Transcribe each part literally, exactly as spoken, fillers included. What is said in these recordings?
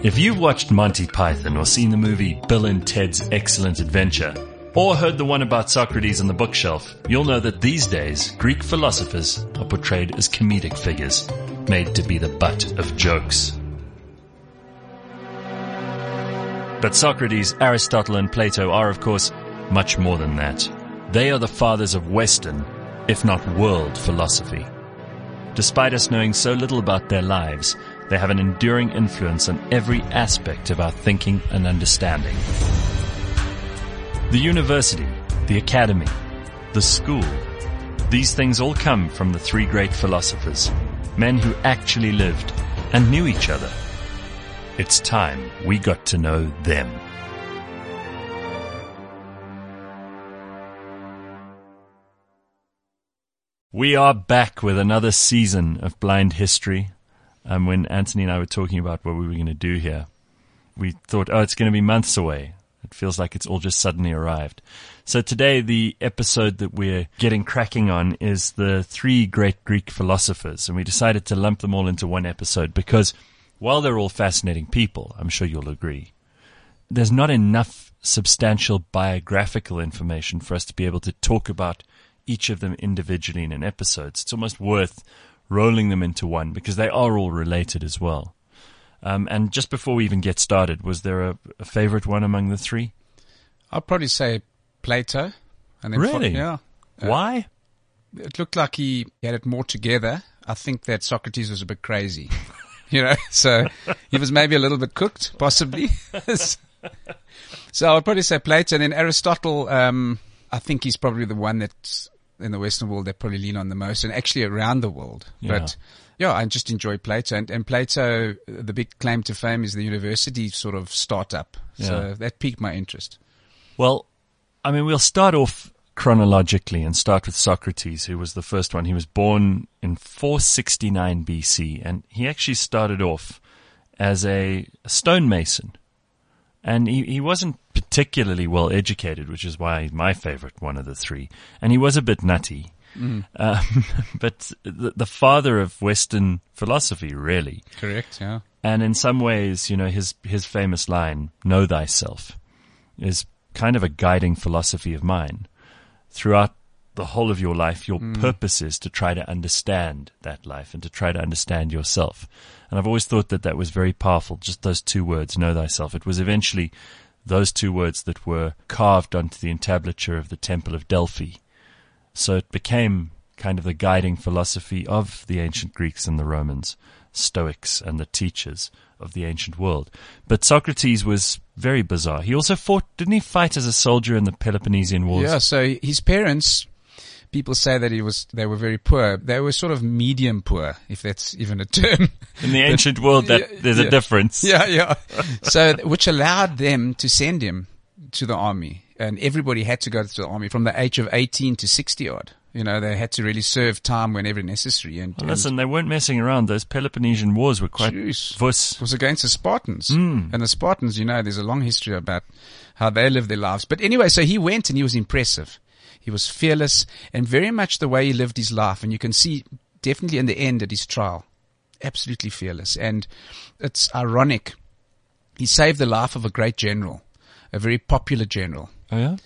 If you've watched Monty Python or seen the movie Bill and Ted's Excellent Adventure, or heard the one about Socrates on the bookshelf, you'll know that these days Greek philosophers are portrayed as comedic figures, made to be the butt of jokes. But Socrates, Aristotle, and Plato are, of course, much more than that. They are the fathers of Western, if not world, philosophy. Despite us knowing so little about their lives, they have an enduring influence on every aspect of our thinking and understanding. The university, the academy, the school, these things all come from the three great philosophers, men who actually lived and knew each other. It's time we got to know them. We are back with another season of Blind History. Um, when Anthony and I were talking about what we were going to do here, we thought, oh, it's going to be months away. It feels like it's all just suddenly arrived. So today, the episode that we're getting cracking on is the three great Greek philosophers. And we decided to lump them all into one episode because while they're all fascinating people, I'm sure you'll agree, there's not enough substantial biographical information for us to be able to talk about each of them individually in an episode. So it's almost worth rolling them into one because they are all related as well. Um, and just before we even get started, was there a, a favorite one among the three? I'd probably say Plato. And then really? Fo- yeah. Uh, Why? It looked like he had it more together. I think that Socrates was a bit crazy, you know, so he was maybe a little bit cooked, possibly. So I'd probably say Plato. And then Aristotle, um, I think he's probably the one that's in the Western world they probably lean on the most, and actually around the world. Yeah. But yeah, I just enjoy Plato. And, and Plato, the big claim to fame is the university sort of startup. Yeah. So that piqued my interest. Well, I mean, we'll start off chronologically and start with Socrates, who was the first one. He was born in four sixty-nine B C, and he actually started off as a stonemason. And he, he wasn't particularly well educated, which is why he's my favorite one of the three. And he was a bit nutty. Mm. Um, but the, the father of Western philosophy, really. Correct, yeah. And in some ways, you know, his his famous line, "Know thyself," is kind of a guiding philosophy of mine. Throughout the whole of your life, your mm. purpose is to try to understand that life and to try to understand yourself. And I've always thought that that was very powerful, just those two words, "Know thyself." It was eventually those two words that were carved onto the entablature of the Temple of Delphi. So it became kind of the guiding philosophy of the ancient Greeks and the Romans, Stoics and the teachers of the ancient world. But Socrates was very bizarre. He also fought, didn't he fight as a soldier in the Peloponnesian Wars? Yeah, so his parents, people say that he was, they were very poor. They were sort of medium poor, if that's even a term. In the ancient but, world, that, there's yeah, a difference. Yeah, yeah. So, which allowed them to send him to the army. And everybody had to go to the army from the age of eighteen to sixty odd. You know, they had to really serve time whenever necessary. And, well, and listen, they weren't messing around. Those Peloponnesian Wars were quite vicious. It was against the Spartans. Mm. And the Spartans, you know, there's a long history about how they lived their lives. But anyway, so he went and he was impressive. He was fearless and very much the way he lived his life. And you can see definitely in the end at his trial, absolutely fearless. And it's ironic. He saved the life of a great general, a very popular general. Oh, yeah?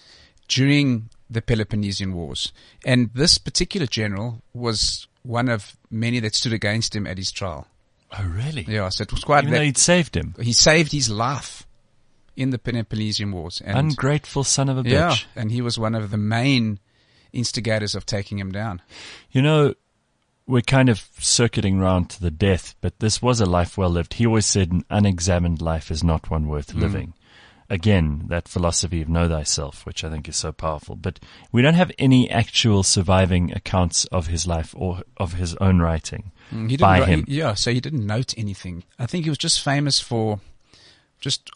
During the Peloponnesian Wars. And this particular general was one of many that stood against him at his trial. Oh, really? Yeah, so it was quite... Even that, though he'd saved him? He saved his life in the Peloponnesian Wars. And, ungrateful son of a bitch. Yeah, and he was one of the main instigators of taking him down. You know, we're kind of circuiting round to the death, but this was a life well lived. He always said an unexamined life is not one worth living. Mm. Again, that philosophy of know thyself, which I think is so powerful. But we don't have any actual surviving accounts of his life or of his own writing mm, he by him. He, yeah, so he didn't note anything. I think he was just famous for just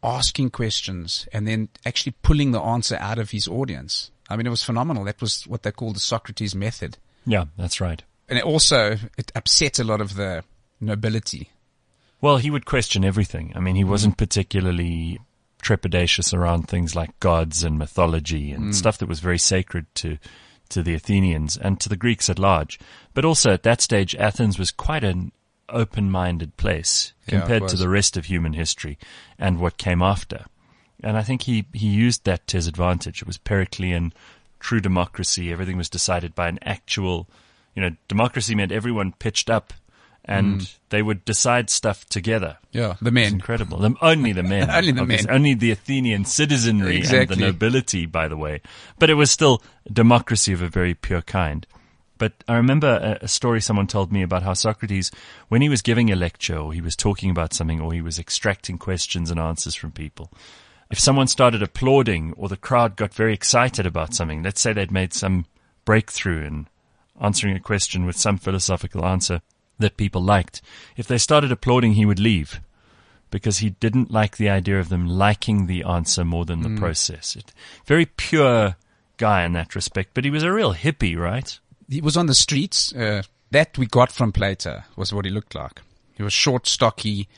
asking questions and then actually pulling the answer out of his audience. I mean, it was phenomenal. That was what they called the Socrates method. Yeah, that's right. And it also, it upset a lot of the nobility. Well, he would question everything. I mean, he wasn't particularly trepidatious around things like gods and mythology and mm. stuff that was very sacred to to the Athenians and to the Greeks at large. But also at that stage, Athens was quite an open-minded place compared yeah, to the rest of human history and what came after. And I think he, he used that to his advantage. It was Periclean, true democracy. Everything was decided by an actual, you know, democracy meant everyone pitched up and mm. they would decide stuff together. Yeah, the men. It's incredible. The, only the men. Only the obviously. men. Only the Athenian citizenry exactly. and the nobility, by the way. But it was still democracy of a very pure kind. But I remember a story someone told me about how Socrates, when he was giving a lecture or he was talking about something or he was extracting questions and answers from people, if someone started applauding or the crowd got very excited about something, let's say they'd made some breakthrough in answering a question with some philosophical answer that people liked, if they started applauding, he would leave because he didn't like the idea of them liking the answer more than the mm. process. It, very pure guy in that respect, but he was a real hippie, right? He was on the streets. Uh, that we got from Plato was what he looked like. He was short, stocky,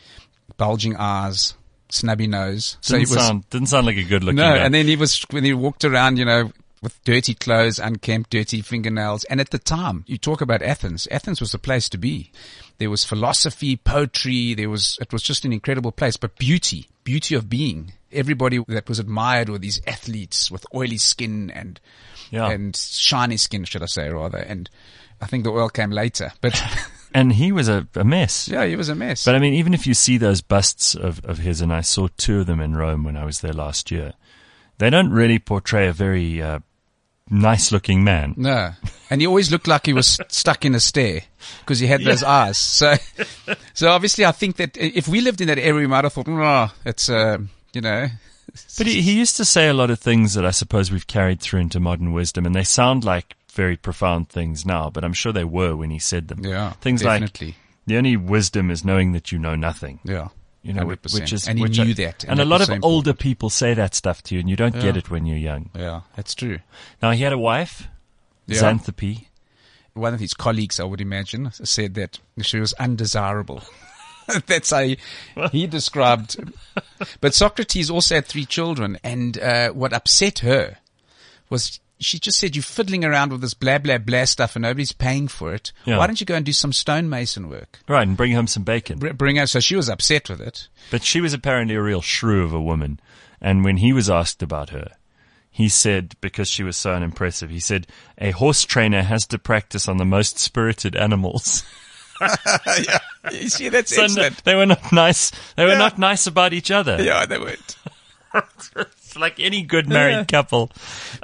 bulging eyes, snubby nose. So didn't, he was, sound, didn't sound like a good looking no, guy. No, and then he was, when he walked around, you know, with dirty clothes, unkempt, dirty fingernails. And at the time, you talk about Athens. Athens was the place to be. There was philosophy, poetry. There was, it was just an incredible place. But beauty, beauty of being. Everybody that was admired were these athletes with oily skin and yeah. and shiny skin, should I say, rather. And I think the oil came later. But and he was a, a mess. Yeah, he was a mess. But I mean, even if you see those busts of, of his, and I saw two of them in Rome when I was there last year, they don't really portray a very uh, nice-looking man. No. And he always looked like he was stuck in a stare because he had those yeah. eyes. So, so obviously I think that if we lived in that area, we might have thought, oh, it's uh, – you know. But he, he used to say a lot of things that I suppose we've carried through into modern wisdom, and they sound like very profound things now, but I'm sure they were when he said them. Yeah, things definitely. Like, the only wisdom is knowing that you know nothing. Yeah, you know, one hundred percent. Which is, and he which knew I, that. And, and a lot of older point. people say that stuff to you, and you don't yeah. get it when you're young. Yeah, that's true. Now, he had a wife, yeah. Xanthippe. One of his colleagues, I would imagine, said that she was undesirable. That's how he, he described. But Socrates also had three children, and uh, what upset her was she just said, you're fiddling around with this blah, blah, blah stuff and nobody's paying for it. Yeah. Why don't you go and do some stonemason work? Right, and bring home some bacon. Br- bring her, so she was upset with it. But she was apparently a real shrew of a woman, and when he was asked about her, he said, because she was so unimpressive, he said, a horse trainer has to practice on the most spirited animals. Yeah, you see, that's so excellent. No, they were not nice. They were yeah. not nice about each other. Yeah, they weren't. It's like any good married yeah. couple.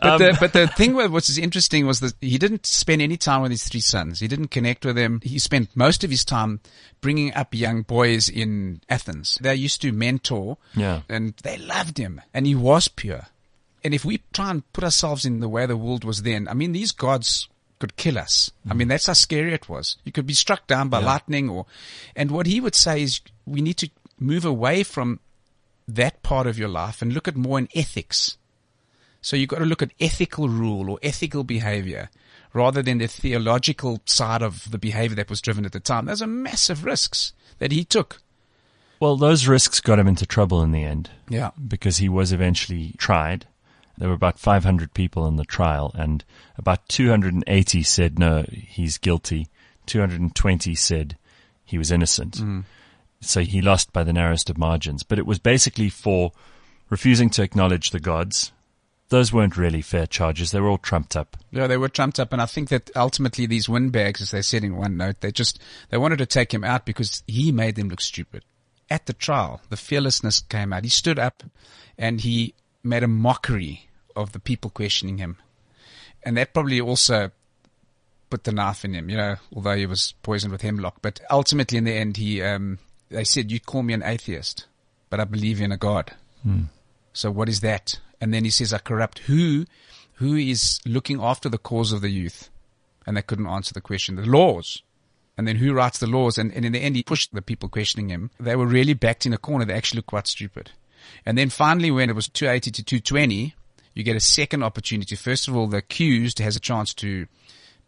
But, um, the, but the thing that was interesting was that he didn't spend any time with his three sons. He didn't connect with them. He spent most of his time bringing up young boys in Athens. They used to mentor, yeah. and they loved him, and he was pure. And if we try and put ourselves in the way the world was then, I mean, these gods could kill us. I mean, that's how scary it was. You could be struck down by yeah. lightning, or, and what he would say is, we need to move away from that part of your life and look at more in ethics. So you've got to look at ethical rule or ethical behavior rather than the theological side of the behavior that was driven at the time. Those are massive risks that he took. Well, those risks got him into trouble in the end. Yeah. Because he was eventually tried. There were about five hundred people in the trial, and about two hundred eighty said, no, he's guilty. two hundred twenty said he was innocent. Mm. So he lost by the narrowest of margins. But it was basically for refusing to acknowledge the gods. Those weren't really fair charges. They were all trumped up. Yeah, they were trumped up. And I think that ultimately these windbags, as they said in one note, they just they wanted to take him out because he made them look stupid. At the trial, the fearlessness came out. He stood up and he made a mockery of the people questioning him. And that probably also put the knife in him, you know, although he was poisoned with hemlock. But ultimately, in the end, he um, they said, you call me an atheist, but I believe in a God. Hmm. So what is that? And then he says, I corrupt who? Who is looking after the cause of the youth? And they couldn't answer the question. The laws. And then who writes the laws? And, and in the end, he pushed the people questioning him. They were really backed in a corner. They actually looked quite stupid. And then finally, when it was two eighty to two twenty, you get a second opportunity. First of all, the accused has a chance to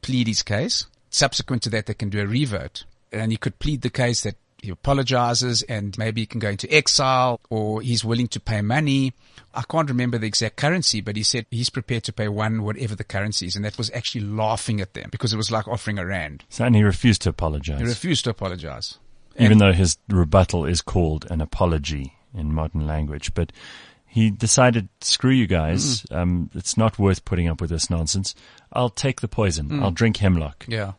plead his case. Subsequent to that, they can do a revote. And he could plead the case that he apologizes and maybe he can go into exile, or he's willing to pay money. I can't remember the exact currency, but he said he's prepared to pay one, whatever the currency is. And that was actually laughing at them because it was like offering a rand. So, and he refused to apologize. He refused to apologize. Even and, though his rebuttal is called an apology in modern language. But he decided, screw you guys. Mm. Um, it's not worth putting up with this nonsense. I'll take the poison. Mm. I'll drink hemlock. Yeah.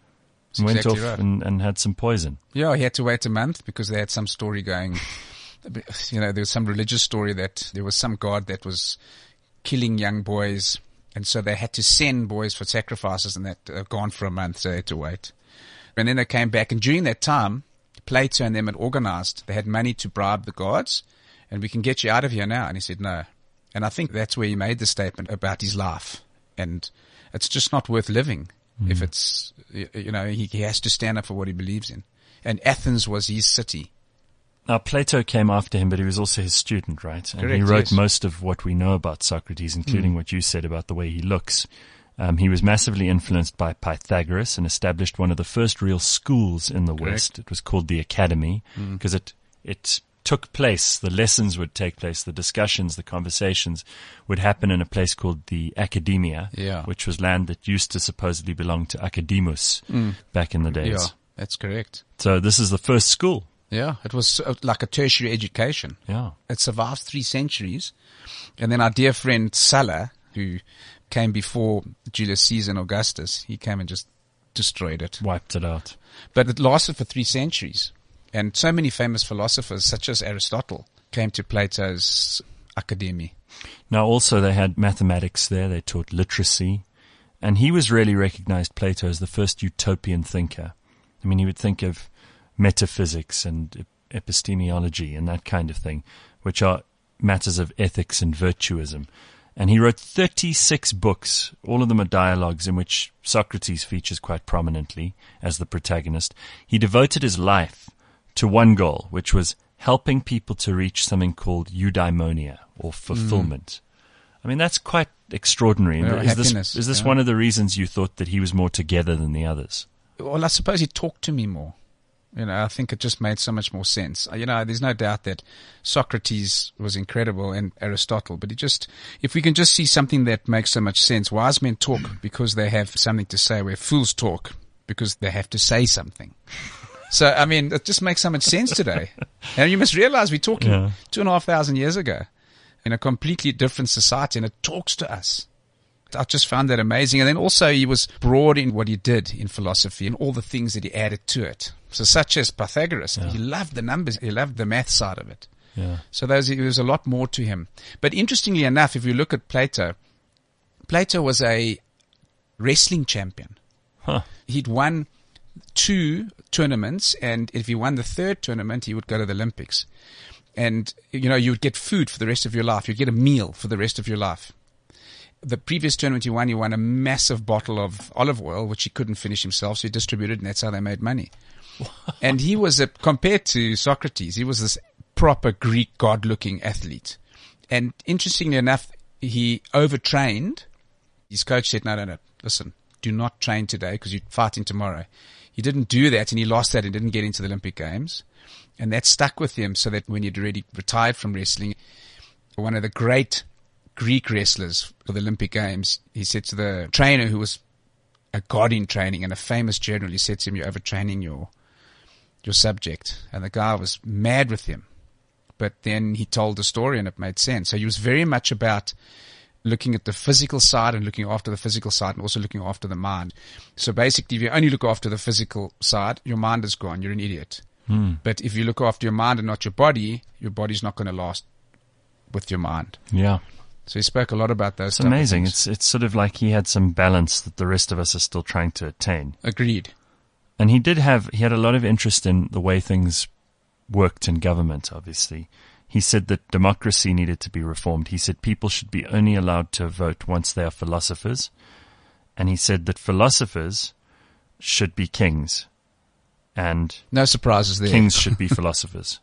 And went exactly off right. and, and had some poison. Yeah, he had to wait a month because they had some story going. You know, there was some religious story that there was some god that was killing young boys. And so they had to send boys for sacrifices, and that uh, gone for a month, so they had to wait. And then they came back, and during that time, Plato and them had organized. They had money to bribe the gods, and we can get you out of here now. And he said no. And I think that's where he made the statement about his life. And it's just not worth living mm. if it's, you know, he, he has to stand up for what he believes in. And Athens was his city. Now, Plato came after him, but he was also his student, right? And Correct, he wrote yes. most of what we know about Socrates, including mm. what you said about the way he looks. Um, he was massively influenced by Pythagoras and established one of the first real schools in the Correct. West. It was called the Academy because mm. it it took place. The lessons would take place. The discussions, the conversations would happen in a place called the Academia, yeah. which was land that used to supposedly belong to Academus mm. back in the days. Yeah, that's correct. So this is the first school. Yeah, it was like a tertiary education. Yeah. It survived three centuries. And then our dear friend Sulla, who came before Julius Caesar and Augustus, he came and just destroyed it. Wiped it out. But it lasted for three centuries. And so many famous philosophers, such as Aristotle, came to Plato's Academy. Now, also they had mathematics there. They taught literacy. And he was really recognized, Plato, as the first utopian thinker. I mean, he would think of metaphysics and epistemology and that kind of thing, which are matters of ethics and virtuism. And he wrote thirty-six books. All of them are dialogues in which Socrates features quite prominently as the protagonist. He devoted his life to one goal, which was helping people to reach something called eudaimonia, or fulfillment. Mm. I mean, that's quite extraordinary. Well, is happiness, this, is this yeah. one of the reasons you thought that he was more together than the others? Well, I suppose he talked to me more. You know, I think it just made so much more sense. You know, there's no doubt that Socrates was incredible and Aristotle, but it just, if we can just see something that makes so much sense, wise men talk because they have something to say, where fools talk because they have to say something. So, I mean, it just makes so much sense today. And you must realize we're talking yeah. two and a half thousand years ago in a completely different society, and it talks to us. I just found that amazing. And then also he was broad in what he did in philosophy and all the things that he added to it. So such as Pythagoras, yeah. he loved the numbers. He loved the math side of it. Yeah. So there was, there was a lot more to him. But interestingly enough, if you look at Plato, Plato was a wrestling champion. Huh. He'd won two tournaments, and if he won the third tournament, he would go to the Olympics. And, you know, you would get food for the rest of your life. You'd get a meal for the rest of your life. The previous tournament he won, he won a massive bottle of olive oil, which he couldn't finish himself, so he distributed, and that's how they made money. And he was, a, compared to Socrates, he was this proper Greek god-looking athlete. And interestingly enough, he overtrained. His coach said, no, no, no, listen, do not train today because you're fighting tomorrow. He didn't do that, and he lost that and didn't get into the Olympic Games. And that stuck with him, so that when he'd already retired from wrestling, one of the great Greek wrestlers for the Olympic Games, he said to the trainer, who was a god in training and a famous general, he said to him, you're overtraining your your subject. And the guy was mad with him. But then he told the story and it made sense. So he was very much about looking at the physical side and looking after the physical side and also looking after the mind. So basically, if you only look after the physical side, your mind is gone. You're an idiot. Hmm. But if you look after your mind and not your body, your body's not going to last with your mind. Yeah. So he spoke a lot about those. It's amazing. It's it's sort of like he had some balance that the rest of us are still trying to attain. Agreed. And he did have, he had a lot of interest in the way things worked in government, obviously. He said that democracy needed to be reformed. He said people should be only allowed to vote once they are philosophers. And he said that philosophers should be kings. And no surprises there. Kings should be philosophers.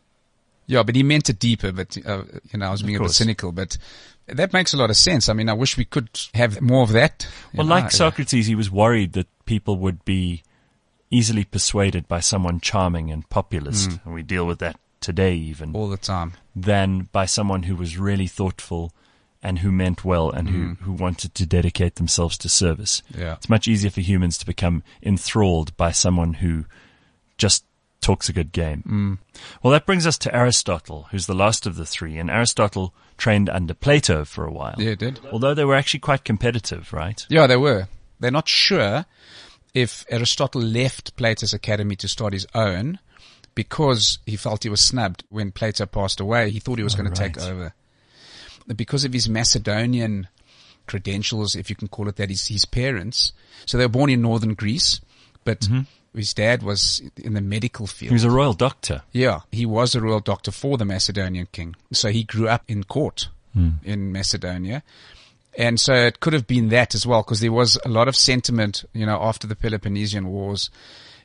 Yeah, but he meant it deeper, but, uh, you know, I was being a bit cynical, but that makes a lot of sense. I mean, I wish we could have more of that. Well, like Socrates, he was worried that people would be easily persuaded by someone charming and populist, mm. and we deal with that today even. All the time. Than by someone who was really thoughtful and who meant well and mm. who, who wanted to dedicate themselves to service. Yeah. It's much easier for humans to become enthralled by someone who just talks a good game. Mm. Well, that brings us to Aristotle, who's the last of the three. And Aristotle trained under Plato for a while. Yeah, he did. Although they were actually quite competitive, right? Yeah, they were. They're not sure if Aristotle left Plato's Academy to start his own because he felt he was snubbed when Plato passed away. He thought he was oh, going right. to take over. Because of his Macedonian credentials, if you can call it that, his, his parents. So they were born in northern Greece, but mm-hmm. his dad was in the medical field. He was a royal doctor. Yeah, he was a royal doctor for the Macedonian king. So he grew up in court mm. in Macedonia. And so it could have been that as well, because there was a lot of sentiment, you know, after the Peloponnesian Wars.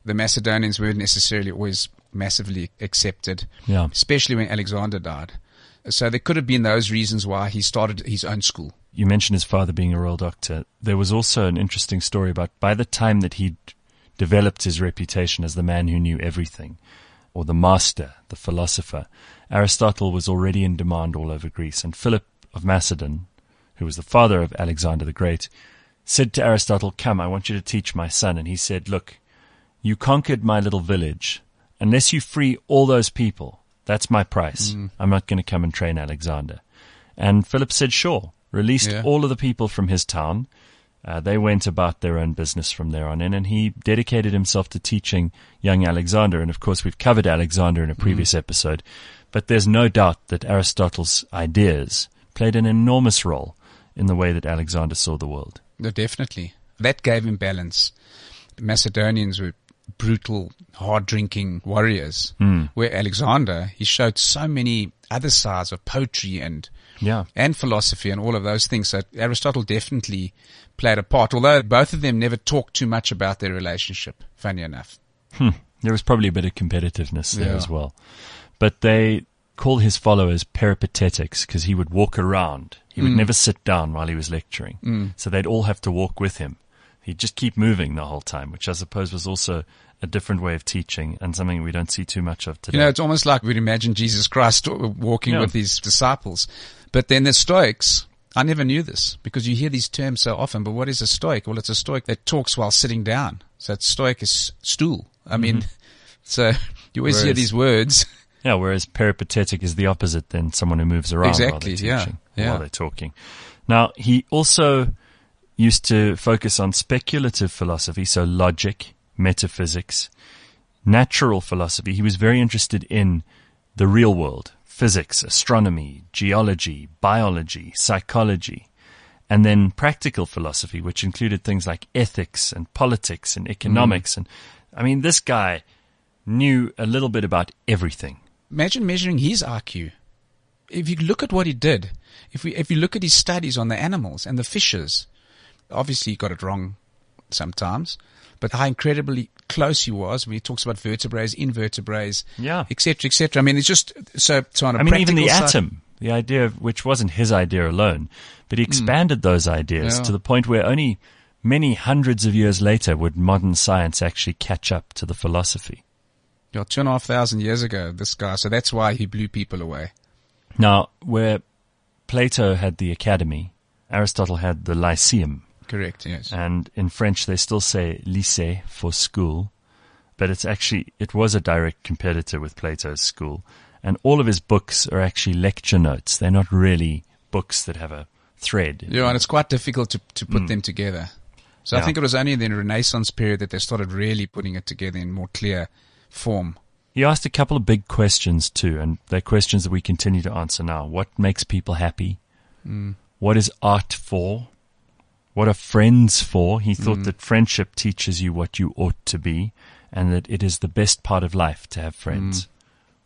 The Macedonians weren't necessarily always massively accepted, yeah. especially when Alexander died. So there could have been those reasons why he started his own school. You mentioned his father being a royal doctor. There was also an interesting story about by the time that he'd developed his reputation as the man who knew everything, or the master, the philosopher, Aristotle was already in demand all over Greece. And Philip of Macedon, who was the father of Alexander the Great, said to Aristotle, "Come, I want you to teach my son." And he said, "Look, you conquered my little village. Unless you free all those people, that's my price. Mm. I'm not going to come and train Alexander." And Philip said, sure, released yeah. all of the people from his town. Uh, they went about their own business from there on in, and he dedicated himself to teaching young Alexander. And, of course, we've covered Alexander in a previous mm. episode. But there's no doubt that Aristotle's ideas played an enormous role in the way that Alexander saw the world. No, definitely. That gave him balance. The Macedonians were brutal, hard-drinking warriors, mm. where Alexander, he showed so many other sides of poetry and yeah. and philosophy and all of those things. So Aristotle definitely played a part, although both of them never talked too much about their relationship, funny enough. Hmm. There was probably a bit of competitiveness there yeah. as well. But they call his followers peripatetics because he would walk around. He would mm. never sit down while he was lecturing. Mm. So they'd all have to walk with him. He'd just keep moving the whole time, which I suppose was also a different way of teaching and something we don't see too much of today. You know, it's almost like we'd imagine Jesus Christ walking yeah. with his disciples. But then the Stoics, I never knew this because you hear these terms so often, but what is a Stoic? Well, it's a Stoic that talks while sitting down. So it's Stoic is stool. I mm-hmm. mean, so you always whereas, hear these words. Yeah, whereas peripatetic is the opposite than someone who moves around exactly, while they're teaching, yeah, yeah. while they're talking. Now, he also used to focus on speculative philosophy, so logic, metaphysics, natural philosophy. He was very interested in the real world, physics, astronomy, geology, biology, psychology, and then practical philosophy, which included things like ethics and politics and economics. Mm. And I mean, this guy knew a little bit about everything. Imagine measuring his I Q. If you look at what he did, if we, if you look at his studies on the animals and the fishes, obviously, he got it wrong sometimes, but how incredibly close he was when he talks about vertebrates, invertebrates, yeah, et cetera, et cetera. I mean, it's just so, so on a I mean, practical even the side. Atom, the idea of which wasn't his idea alone, but he expanded mm. those ideas yeah. to the point where only many hundreds of years later would modern science actually catch up to the philosophy. Yeah, two and a half thousand years ago, this guy. So that's why he blew people away. Now, where Plato had the Academy, Aristotle had the Lyceum. Correct, yes. And in French, they still say lycée for school, but it's actually, it was a direct competitor with Plato's school. And all of his books are actually lecture notes. They're not really books that have a thread. Yeah, and it's quite difficult to, to put mm. them together. So yeah. I think it was only in the Renaissance period that they started really putting it together in more clear form. He asked a couple of big questions too, and they're questions that we continue to answer now. What makes people happy? Mm. What is art for? What are friends for? He thought mm. that friendship teaches you what you ought to be and that it is the best part of life to have friends, mm.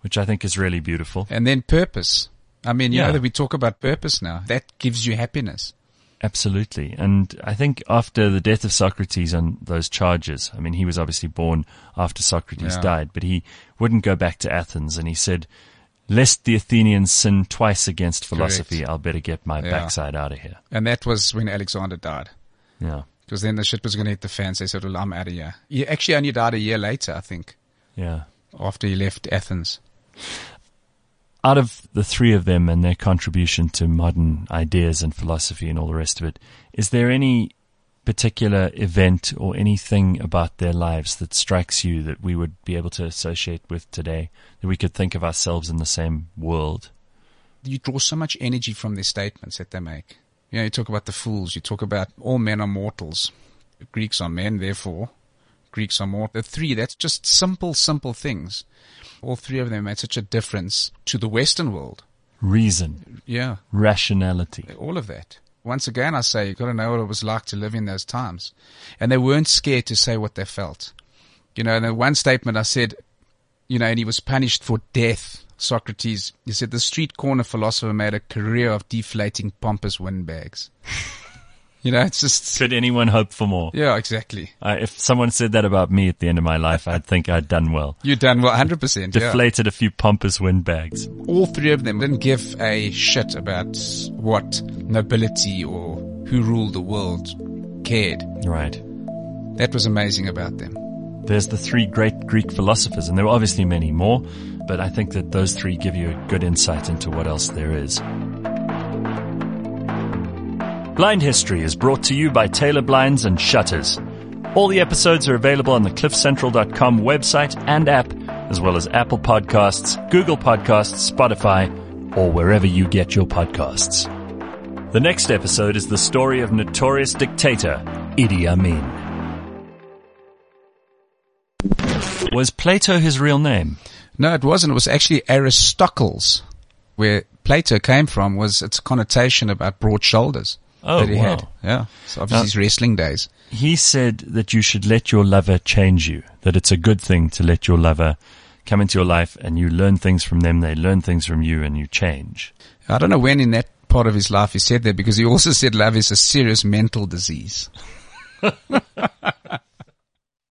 which I think is really beautiful. And then purpose. I mean, you yeah. know that we talk about purpose now. That gives you happiness. Absolutely. And I think after the death of Socrates and those charges, I mean, he was obviously born after Socrates yeah. died, but he wouldn't go back to Athens. And he said, "Lest the Athenians sin twice against philosophy, correct. I'll better get my yeah. backside out of here." And that was when Alexander died. Yeah. Because then the shit was going to hit the fans. They said, "Well, I'm out of here." He actually only died a year later, I think. Yeah. After he left Athens. Out of the three of them and their contribution to modern ideas and philosophy and all the rest of it, is there any particular event or anything about their lives that strikes you that we would be able to associate with today, that we could think of ourselves in the same world? You draw so much energy from their statements that they make. You know, you talk about the fools. You talk about all men are mortals. The Greeks are men, therefore Greeks are mortal. The three, that's just simple, simple things. All three of them made such a difference to the Western world. Reason. Yeah. Rationality. All of that. Once again, I say, you've got to know what it was like to live in those times. And they weren't scared to say what they felt. You know, in the one statement I said, you know, and he was punished for death, Socrates. He said, the street corner philosopher made a career of deflating pompous windbags. You know, it's just... Could anyone hope for more? Yeah, exactly. Uh, if someone said that about me at the end of my life, I'd think I'd done well. You'd done well, one hundred percent. Deflated yeah. a few pompous windbags. All three of them didn't give a shit about what nobility or who ruled the world cared. Right. That was amazing about them. There's the three great Greek philosophers, and there were obviously many more, but I think that those three give you a good insight into what else there is. Blind History is brought to you by Taylor Blinds and Shutters. All the episodes are available on the cliff central dot com website and app, as well as Apple Podcasts, Google Podcasts, Spotify, or wherever you get your podcasts. The next episode is the story of notorious dictator Idi Amin. Was Plato his real name? No, it wasn't. It was actually Aristocles, where Plato came from. Was its connotation about broad shoulders oh, that he wow. had? Yeah, so obviously now, his wrestling days. He said that you should let your lover change you. That it's a good thing to let your lover come into your life, and you learn things from them. They learn things from you, and you change. I don't know when in that part of his life he said that, because he also said love is a serious mental disease.